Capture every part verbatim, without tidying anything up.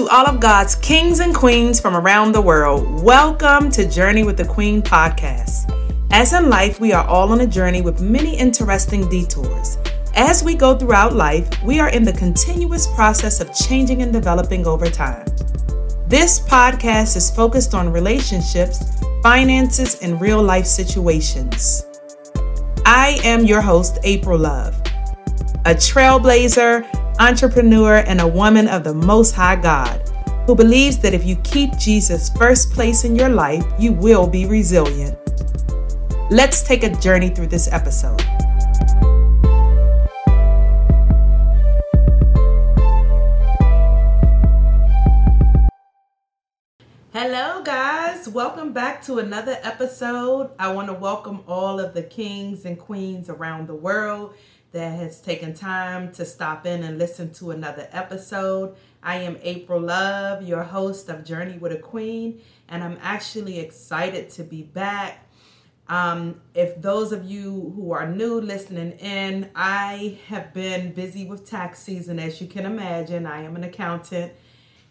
to all of God's kings and queens from around the world. Welcome to Journey with the Queen podcast. As in life, we are all on a journey with many interesting detours. As we go throughout life, we are in the continuous process of changing and developing over time. This podcast is focused on relationships, finances, and real-life situations. I am your host, April Love, a trailblazer, entrepreneur, and a woman of the Most High God, who believes that if you keep Jesus first place in your life, you will be resilient. Let's take a journey through this episode. Hello guys, welcome back to another episode. I want to welcome all of the kings and queens around the world that has taken time to stop in and listen to another episode. I am April Love, your host of Journey with a Queen, and I'm actually excited to be back. Um, if those of you who are new listening in, I have been busy with tax season, as you can imagine. I am an accountant,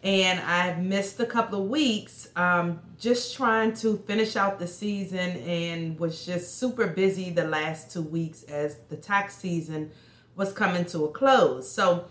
and I've missed a couple of weeks um, just trying to finish out the season, and was just super busy the last two weeks as the tax season was coming to a close. So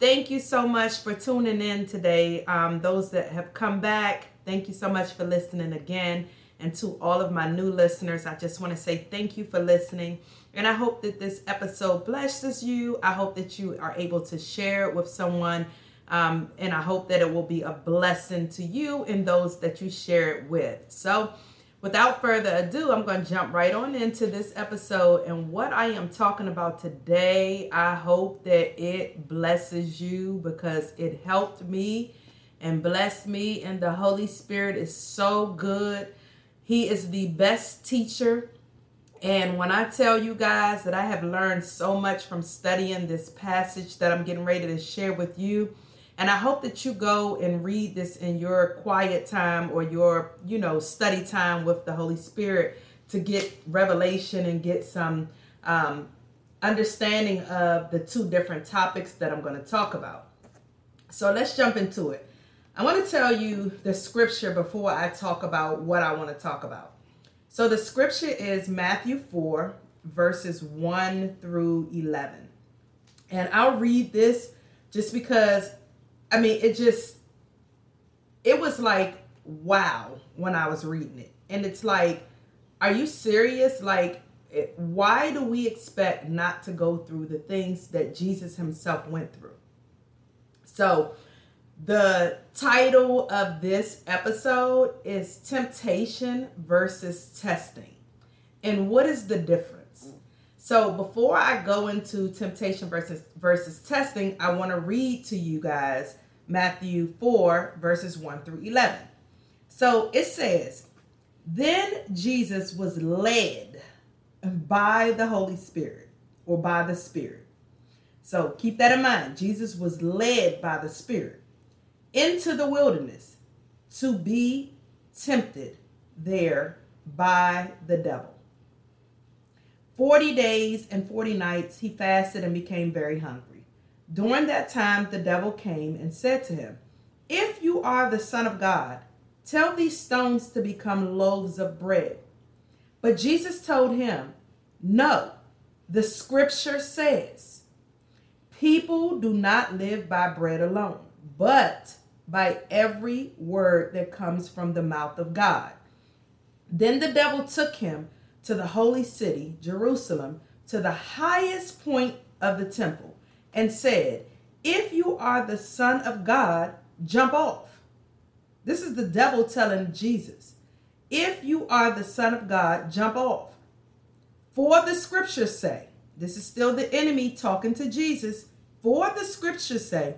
thank you so much for tuning in today. Um, those that have come back, thank you so much for listening again. And to all of my new listeners, I just want to say thank you for listening. And I hope that this episode blesses you. I hope that you are able to share it with someone. Um, and I hope that it will be a blessing to you and those that you share it with. So without further ado, I'm going to jump right on into this episode. And what I am talking about today, I hope that it blesses you, because it helped me and blessed me. And the Holy Spirit is so good. He is the best teacher. And when I tell you guys that I have learned so much from studying this passage that I'm getting ready to share with you, and I hope that you go and read this in your quiet time or your, you know, study time with the Holy Spirit to get revelation and get some um, understanding of the two different topics that I'm going to talk about. So let's jump into it. I want to tell you the scripture before I talk about what I want to talk about. So the scripture is Matthew four, verses one through eleven. And I'll read this just because, I mean, it just, it was like, wow, when I was reading it. And it's like, are you serious? Like, why do we expect not to go through the things that Jesus himself went through? So the title of this episode is Temptation versus Testing. And what is the difference? So before I go into temptation versus versus testing, I want to read to you guys Matthew four, verses one through eleven. So it says, "Then Jesus was led by the Holy Spirit," or by the Spirit. So keep that in mind. Jesus was led by the Spirit into the wilderness to be tempted there by the devil. Forty days and forty nights he fasted and became very hungry. During that time the devil came and said to him, "If you are the Son of God, tell these stones to become loaves of bread." But Jesus told him, "No, the scripture says, people do not live by bread alone, but by every word that comes from the mouth of God." Then the devil took him to the holy city, Jerusalem, to the highest point of the temple, and said, "If you are the Son of God, jump off." This is the devil telling Jesus, "If you are the Son of God, jump off. For the scriptures say," this is still the enemy talking to Jesus, "for the scriptures say,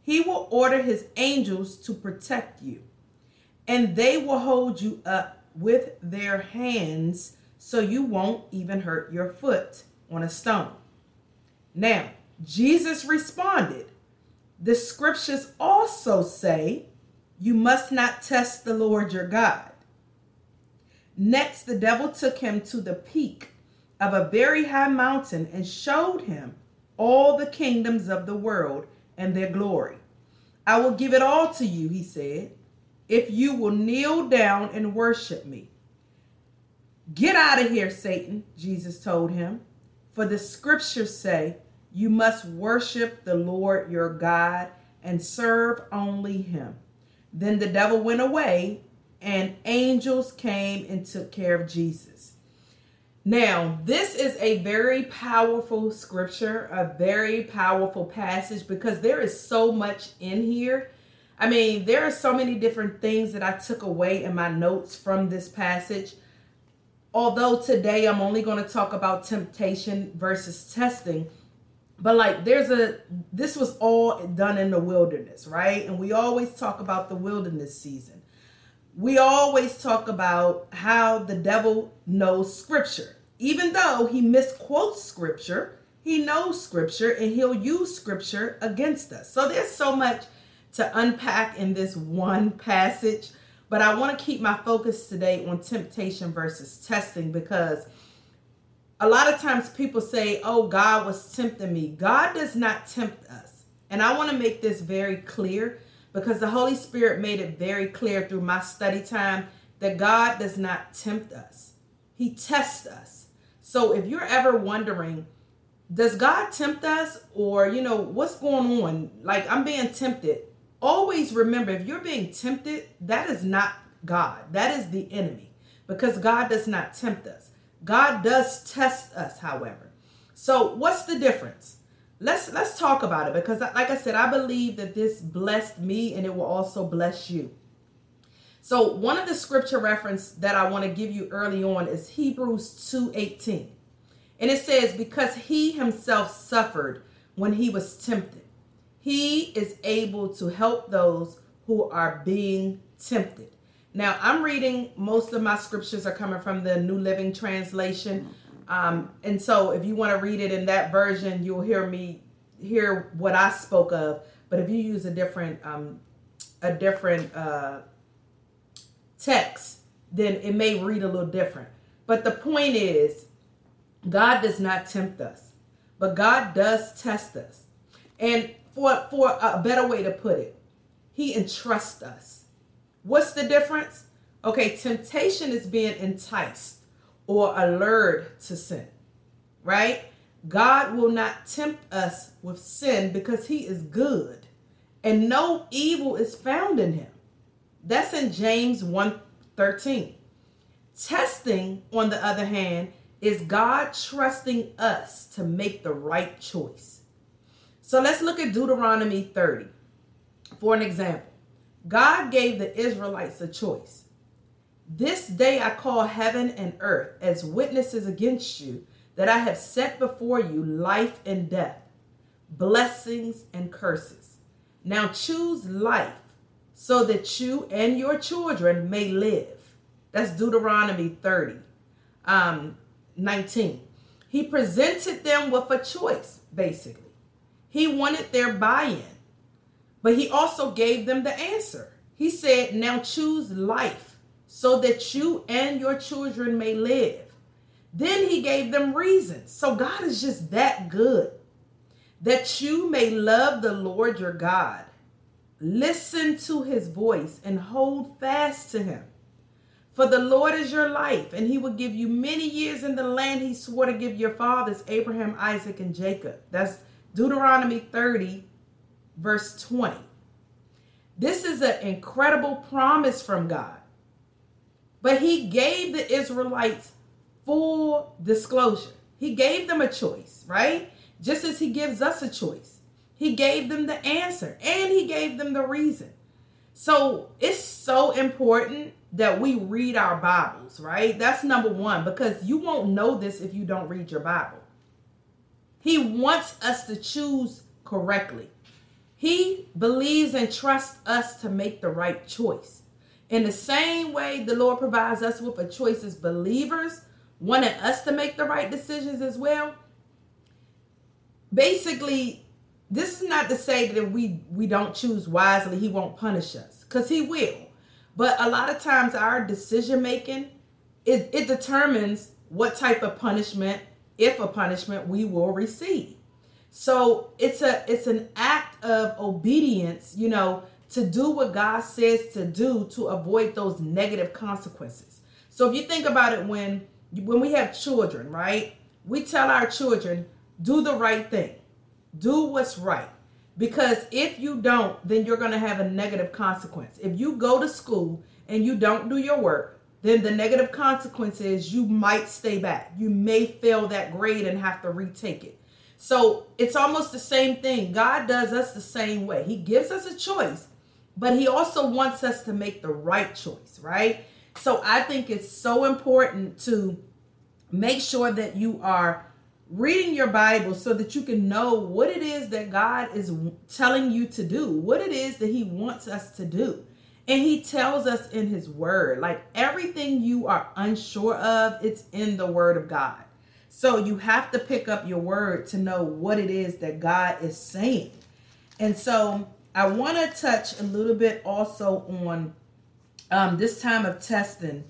he will order his angels to protect you, and they will hold you up with their hands so you won't even hurt your foot on a stone." Now, Jesus responded, "The scriptures also say, you must not test the Lord your God." Next, the devil took him to the peak of a very high mountain and showed him all the kingdoms of the world and their glory. I will give it all to you, he said, if you will kneel down and worship me. Get out of here, Satan, Jesus told him, for the scriptures say you must worship the Lord your God and serve only him. Then the devil went away and angels came and took care of Jesus. Now, this is a very powerful scripture, a very powerful passage, because there is so much in here. I mean, there are so many different things that I took away in my notes from this passage. Although today I'm only going to talk about temptation versus testing, but like there's a, this was all done in the wilderness, right? And we always talk about the wilderness season. We always talk about how the devil knows scripture. Even though he misquotes scripture, he knows scripture and he'll use scripture against us. So there's so much to unpack in this one passage, but I want to keep my focus today on temptation versus testing, because a lot of times people say, oh, God was tempting me. God does not tempt us. And I want to make this very clear, because the Holy Spirit made it very clear through my study time that God does not tempt us. He tests us. So if you're ever wondering, does God tempt us, or, you know, what's going on? Like, I'm being tempted. Always remember, if you're being tempted, that is not God. That is the enemy, because God does not tempt us. God does test us, however. So what's the difference? Let's let's talk about it, because like I said, I believe that this blessed me and it will also bless you. So one of the scripture reference that I want to give you early on is Hebrews two eighteen. And it says, because he himself suffered when he was tempted, he is able to help those who are being tempted. Now, I'm reading, most of my scriptures are coming from the New Living Translation. Um, and so if you want to read it in that version, you'll hear me, hear what I spoke of. But if you use a different, um, a different uh, text, then it may read a little different. But the point is, God does not tempt us, but God does test us. And for, for a better way to put it, he entrusts us. What's the difference? Okay, temptation is being enticed or allured to sin, right? God will not tempt us with sin because he is good and no evil is found in him. That's in James one thirteen. Testing, on the other hand, is God trusting us to make the right choice. So let's look at Deuteronomy thirty for an example. God gave the Israelites a choice. This day I call heaven and earth as witnesses against you that I have set before you life and death, blessings and curses. Now choose life so that you and your children may live. That's Deuteronomy thirty. Um, nineteen. He presented them with a choice, basically. He wanted their buy-in, but he also gave them the answer. He said, now choose life so that you and your children may live. Then he gave them reasons. So God is just that good. That you may love the Lord your God, listen to his voice and hold fast to him. For the Lord is your life, and he will give you many years in the land he swore to give your fathers, Abraham, Isaac, and Jacob. That's Deuteronomy thirty, verse twenty. This is an incredible promise from God. But he gave the Israelites full disclosure. He gave them a choice, right? Just as he gives us a choice. He gave them the answer, and he gave them the reason. So it's so important that we read our Bibles, right? That's number one, because you won't know this if you don't read your Bible. He wants us to choose correctly. He believes and trusts us to make the right choice. In the same way the Lord provides us with a choice as believers, wanting us to make the right decisions as well. Basically, this is not to say that if we, we don't choose wisely, he won't punish us, because he will. But a lot of times our decision making, it, it determines what type of punishment, if a punishment, we will receive. So it's a it's an act of obedience, you know, to do what God says to do to avoid those negative consequences. So if you think about it, when when we have children, right, we tell our children, do the right thing. Do what's right. Because if you don't, then you're going to have a negative consequence. If you go to school and you don't do your work, then the negative consequence is you might stay back. You may fail that grade and have to retake it. So it's almost the same thing. God does us the same way. He gives us a choice, but he also wants us to make the right choice, right? So I think it's so important to make sure that you are reading your Bible so that you can know what it is that God is telling you to do, what it is that he wants us to do. And he tells us in his word, like everything you are unsure of, it's in the word of God. So you have to pick up your word to know what it is that God is saying. And so I want to touch a little bit also on um, this time of testing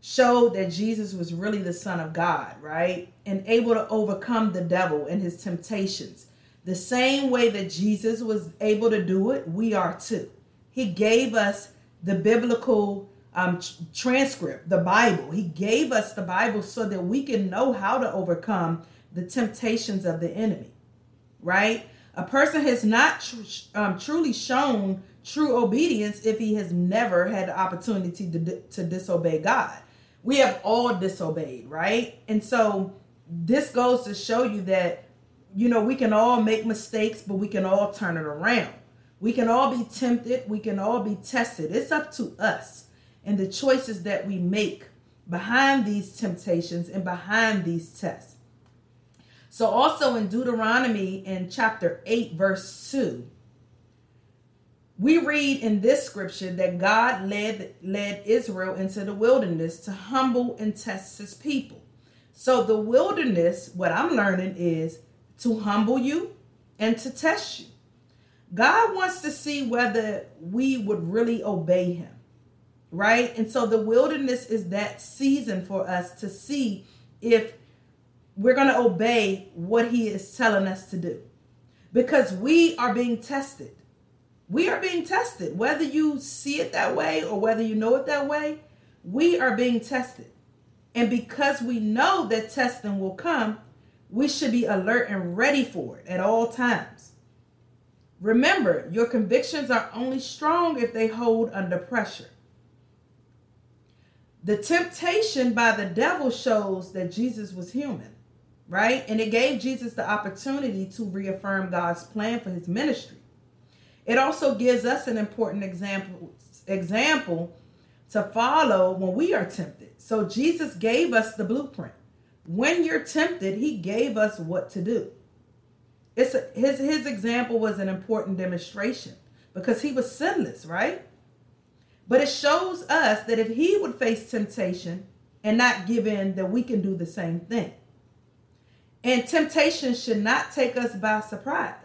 showed that Jesus was really the Son of God, right? And able to overcome the devil and his temptations. The same way that Jesus was able to do it, we are too. He gave us the biblical um, transcript, the Bible. He gave us the Bible so that we can know how to overcome the temptations of the enemy, right? A person has not tr- um, truly shown true obedience if he has never had the opportunity to, d- to disobey God. We have all disobeyed, right? And so this goes to show you that, you know, we can all make mistakes, but we can all turn it around. We can all be tempted. We can all be tested. It's up to us and the choices that we make behind these temptations and behind these tests. So also in Deuteronomy in chapter eight, verse two, we read in this scripture that God led, led Israel into the wilderness to humble and test his people. So the wilderness, what I'm learning is to humble you and to test you. God wants to see whether we would really obey him, right? And so the wilderness is that season for us to see if we're going to obey what he is telling us to do. Because we are being tested. We are being tested, whether you see it that way or whether you know it that way, we are being tested. And because we know that testing will come, we should be alert and ready for it at all times. Remember, your convictions are only strong if they hold under pressure. The temptation by the devil shows that Jesus was human, right? And it gave Jesus the opportunity to reaffirm God's plan for his ministry. It also gives us an important example, example to follow when we are tempted. So Jesus gave us the blueprint. When you're tempted, he gave us what to do. It's a, his, his example was an important demonstration because he was sinless, right? But it shows us that if he would face temptation and not give in, that we can do the same thing. And temptation should not take us by surprise.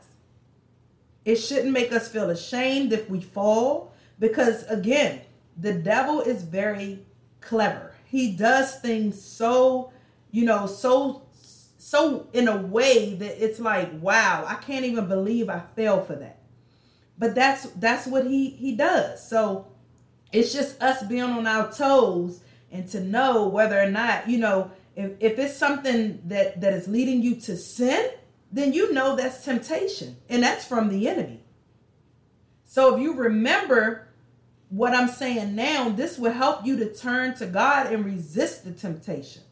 It shouldn't make us feel ashamed if we fall because, again, the devil is very clever. He does things so, you know, so, so in a way that it's like, wow, I can't even believe I fell for that. But that's that's what he, he does. So it's just us being on our toes and to know whether or not, you know, if, if it's something that, that is leading you to sin, then you know that's temptation, and that's from the enemy. So if you remember what I'm saying now, this will help you to turn to God and resist the temptation.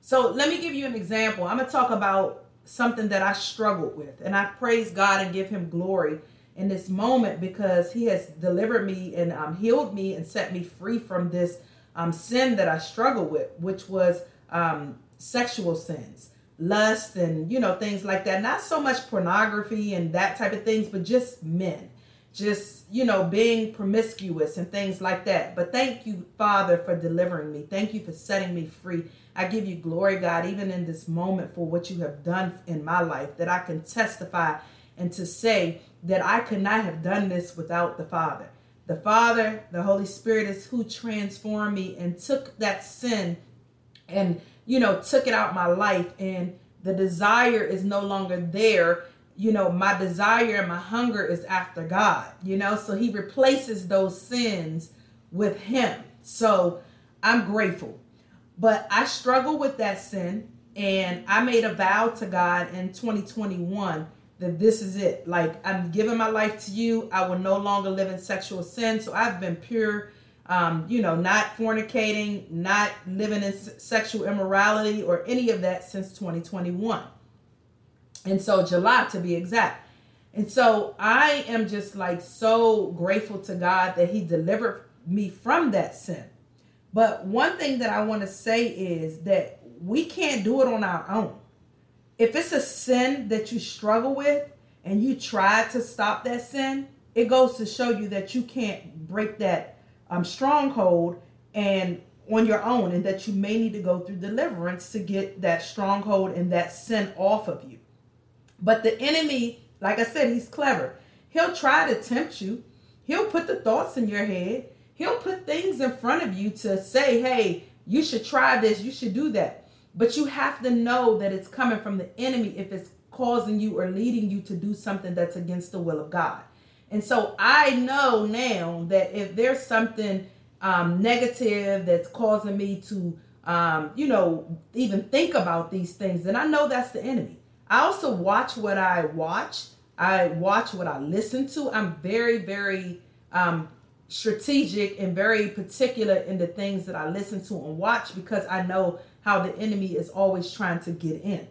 So let me give you an example. I'm going to talk about something that I struggled with, and I praise God and give him glory in this moment because he has delivered me and um, healed me and set me free from this um, sin that I struggled with, which was um, sexual sins. Lust and, you know, things like that. Not so much pornography and that type of things, but just men. Just, you know, being promiscuous and things like that. But thank you, Father, for delivering me. Thank you for setting me free. I give you glory, God, even in this moment for what you have done in my life, that I can testify and to say that I could not have done this without the Father. The Father, the Holy Spirit is who transformed me and took that sin and you know, took it out my life and The desire is no longer there. You know, my desire and my hunger is after God, you know, so he replaces those sins with him. So I'm grateful, but I struggle with that sin. And I made a vow to God in twenty twenty-one that this is it. Like, I'm giving my life to you. I will no longer live in sexual sin. So I've been pure, um, you know, not fornicating, not living in s- sexual immorality or any of that since twenty twenty-one. And so July, to be exact. And so I am just like so grateful to God that he delivered me from that sin. But one thing that I want to say is that we can't do it on our own. If it's a sin that you struggle with and you try to stop that sin, it goes to show you that you can't break that um, stronghold and on your own, and that you may need to go through deliverance to get that stronghold and that sin off of you. But the enemy, like I said, he's clever. He'll try to tempt you. He'll put the thoughts in your head. He'll put things in front of you to say, hey, you should try this, you should do that. But you have to know that it's coming from the enemy if it's causing you or leading you to do something that's against the will of God. And so I know now that if there's something um, negative that's causing me to, um, you know, even think about these things, then I know that's the enemy. I also watch what I watch. I watch what I listen to. I'm very, very um, strategic and very particular in the things that I listen to and watch, because I know how the enemy is always trying to get in.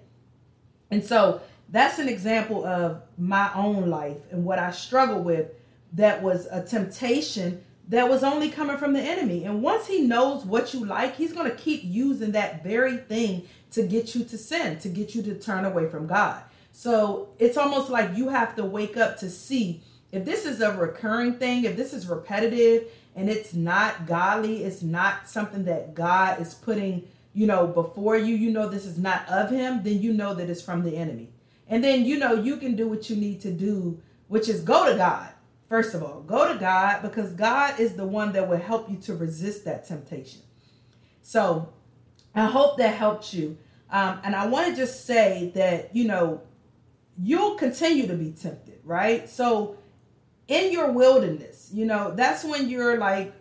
And so that's an example of my own life and what I struggle with. That was a temptation that was only coming from the enemy. And once he knows what you like, he's going to keep using that very thing to get you to sin, to get you to turn away from God. So it's almost like you have to wake up to see if this is a recurring thing, if this is repetitive and it's not godly, it's not something that God is putting, you know, before you, you know, this is not of him, then you know that it's from the enemy. And then, you know, you can do what you need to do, which is go to God. First of all, go to God, because God is the one that will help you to resist that temptation. So I hope that helps you. Um, and I want to just say that, you know, you'll continue to be tempted, right? So in your wilderness, you know, that's when you're like,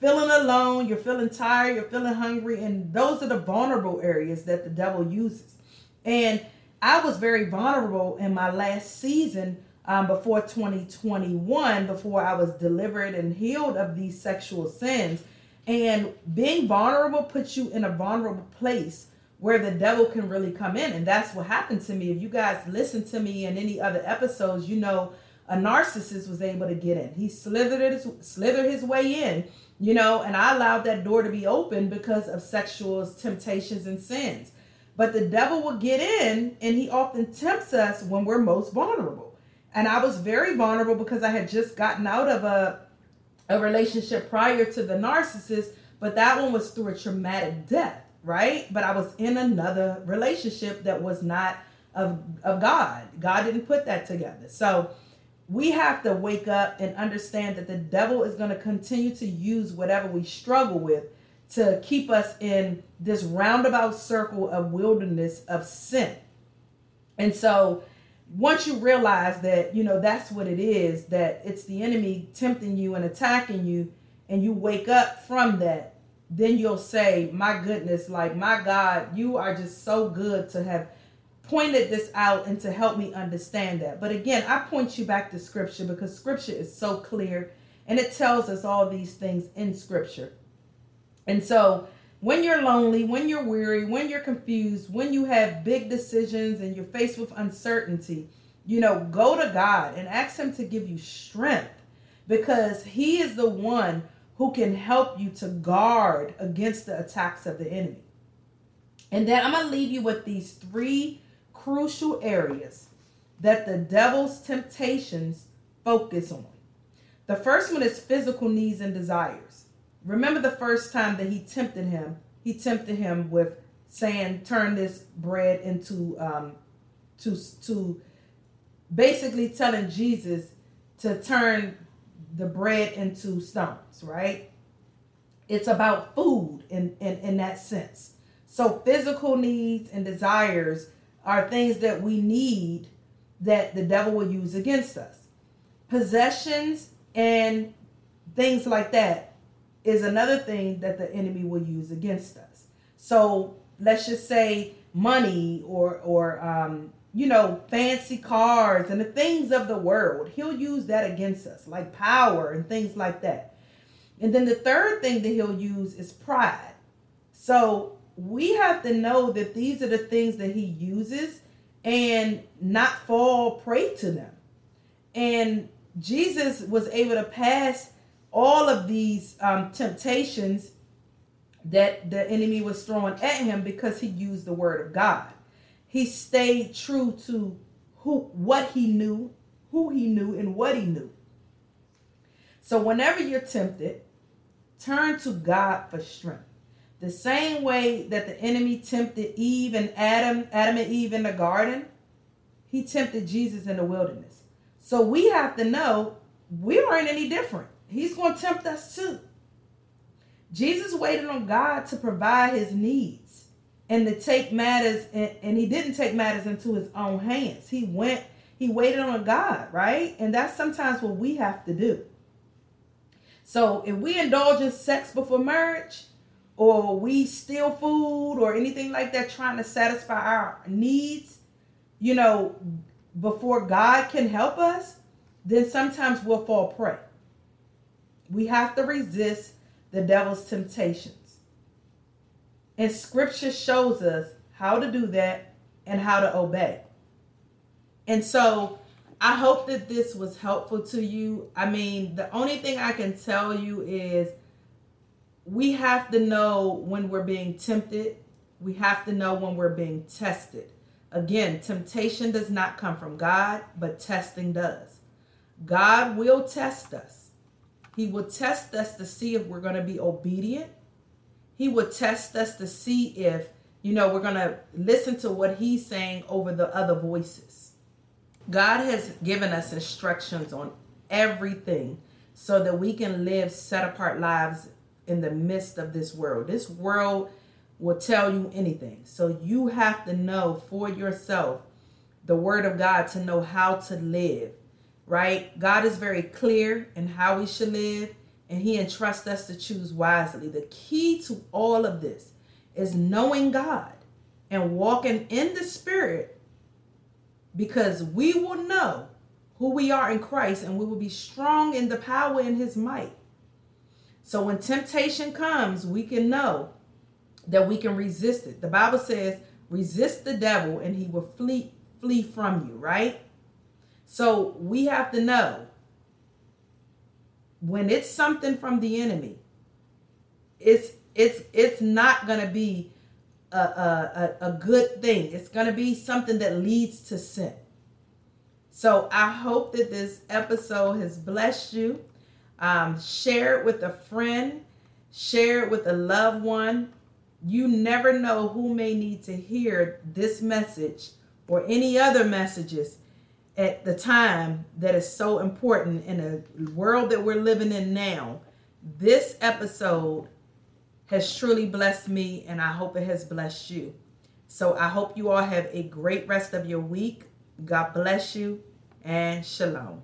feeling alone, you're feeling tired, you're feeling hungry, and those are the vulnerable areas that the devil uses. And I was very vulnerable in my last season um, before twenty twenty-one, before I was delivered and healed of these sexual sins. And being vulnerable puts you in a vulnerable place where the devil can really come in. And that's what happened to me. If you guys listen to me in any other episodes, you know a narcissist was able to get in. He slithered his, slithered his way in. You know, and I allowed that door to be open because of sexual temptations and sins. But the devil will get in, and he often tempts us when we're most vulnerable. And I was very vulnerable because I had just gotten out of a, a relationship prior to the narcissist, but that one was through a traumatic death, right? But I was in another relationship that was not of, of God. God didn't put that together. So we have to wake up and understand that the devil is going to continue to use whatever we struggle with to keep us in this roundabout circle of wilderness of sin. And so once you realize that, you know, that's what it is, that it's the enemy tempting you and attacking you, and you wake up from that, then you'll say, my goodness, like, my God, you are just so good to have pointed this out and to help me understand that. But again, I point you back to scripture, because scripture is so clear and it tells us all these things in scripture. And so when you're lonely, when you're weary, when you're confused, when you have big decisions and you're faced with uncertainty, you know, go to God and ask him to give you strength, because he is the one who can help you to guard against the attacks of the enemy. And then I'm going to leave you with these three crucial areas that the devil's temptations focus on. The first one is physical needs and desires. Remember the first time that he tempted him, he tempted him with saying, turn this bread into, um, to, to basically telling Jesus to turn the bread into stones, right? It's about food in, in, in that sense. So physical needs and desires are things that we need that the devil will use against us. Possessions and things like that is another thing that the enemy will use against us. So let's just say money or, or um, you know, fancy cars and the things of the world. He'll use that against us, like power and things like that. And then the third thing that he'll use is pride. So we have to know that these are the things that he uses and not fall prey to them. And Jesus was able to pass all of these um, temptations that the enemy was throwing at him because he used the word of God. He stayed true to who, what he knew, who he knew, and what he knew. So whenever you're tempted, turn to God for strength. The same way that the enemy tempted Eve and Adam, Adam and Eve in the garden, he tempted Jesus in the wilderness. So we have to know we aren't any different. He's going to tempt us too. Jesus waited on God to provide his needs and to take matters, and, and he didn't take matters into his own hands. He went, he waited on God, right? And that's sometimes what we have to do. So if we indulge in sex before marriage, or we steal food or anything like that, trying to satisfy our needs, you know, before God can help us, then sometimes we'll fall prey. We have to resist the devil's temptations. And scripture shows us how to do that and how to obey. And so I hope that this was helpful to you. I mean, the only thing I can tell you is we have to know when we're being tempted. We have to know when we're being tested. Again, temptation does not come from God, but testing does. God will test us. He will test us to see if we're going to be obedient. He will test us to see if, you know, we're going to listen to what he's saying over the other voices. God has given us instructions on everything so that we can live set apart lives in the midst of this world. This world will tell you anything. So you have to know for yourself the word of God to know how to live. Right? God is very clear in how we should live, and he entrusts us to choose wisely. The key to all of this is knowing God and walking in the Spirit, because we will know who we are in Christ, and we will be strong in the power and his might. So when temptation comes, we can know that we can resist it. The Bible says, resist the devil and he will flee, flee from you, right? So we have to know when it's something from the enemy, it's it's it's not going to be a, a, a good thing. It's going to be something that leads to sin. So I hope that this episode has blessed you. Um, share it with a friend. Share it with a loved one. You never know who may need to hear this message or any other messages at the time that is so important in the world that we're living in now. This episode has truly blessed me, and I hope it has blessed you. So I hope you all have a great rest of your week. God bless you, and shalom.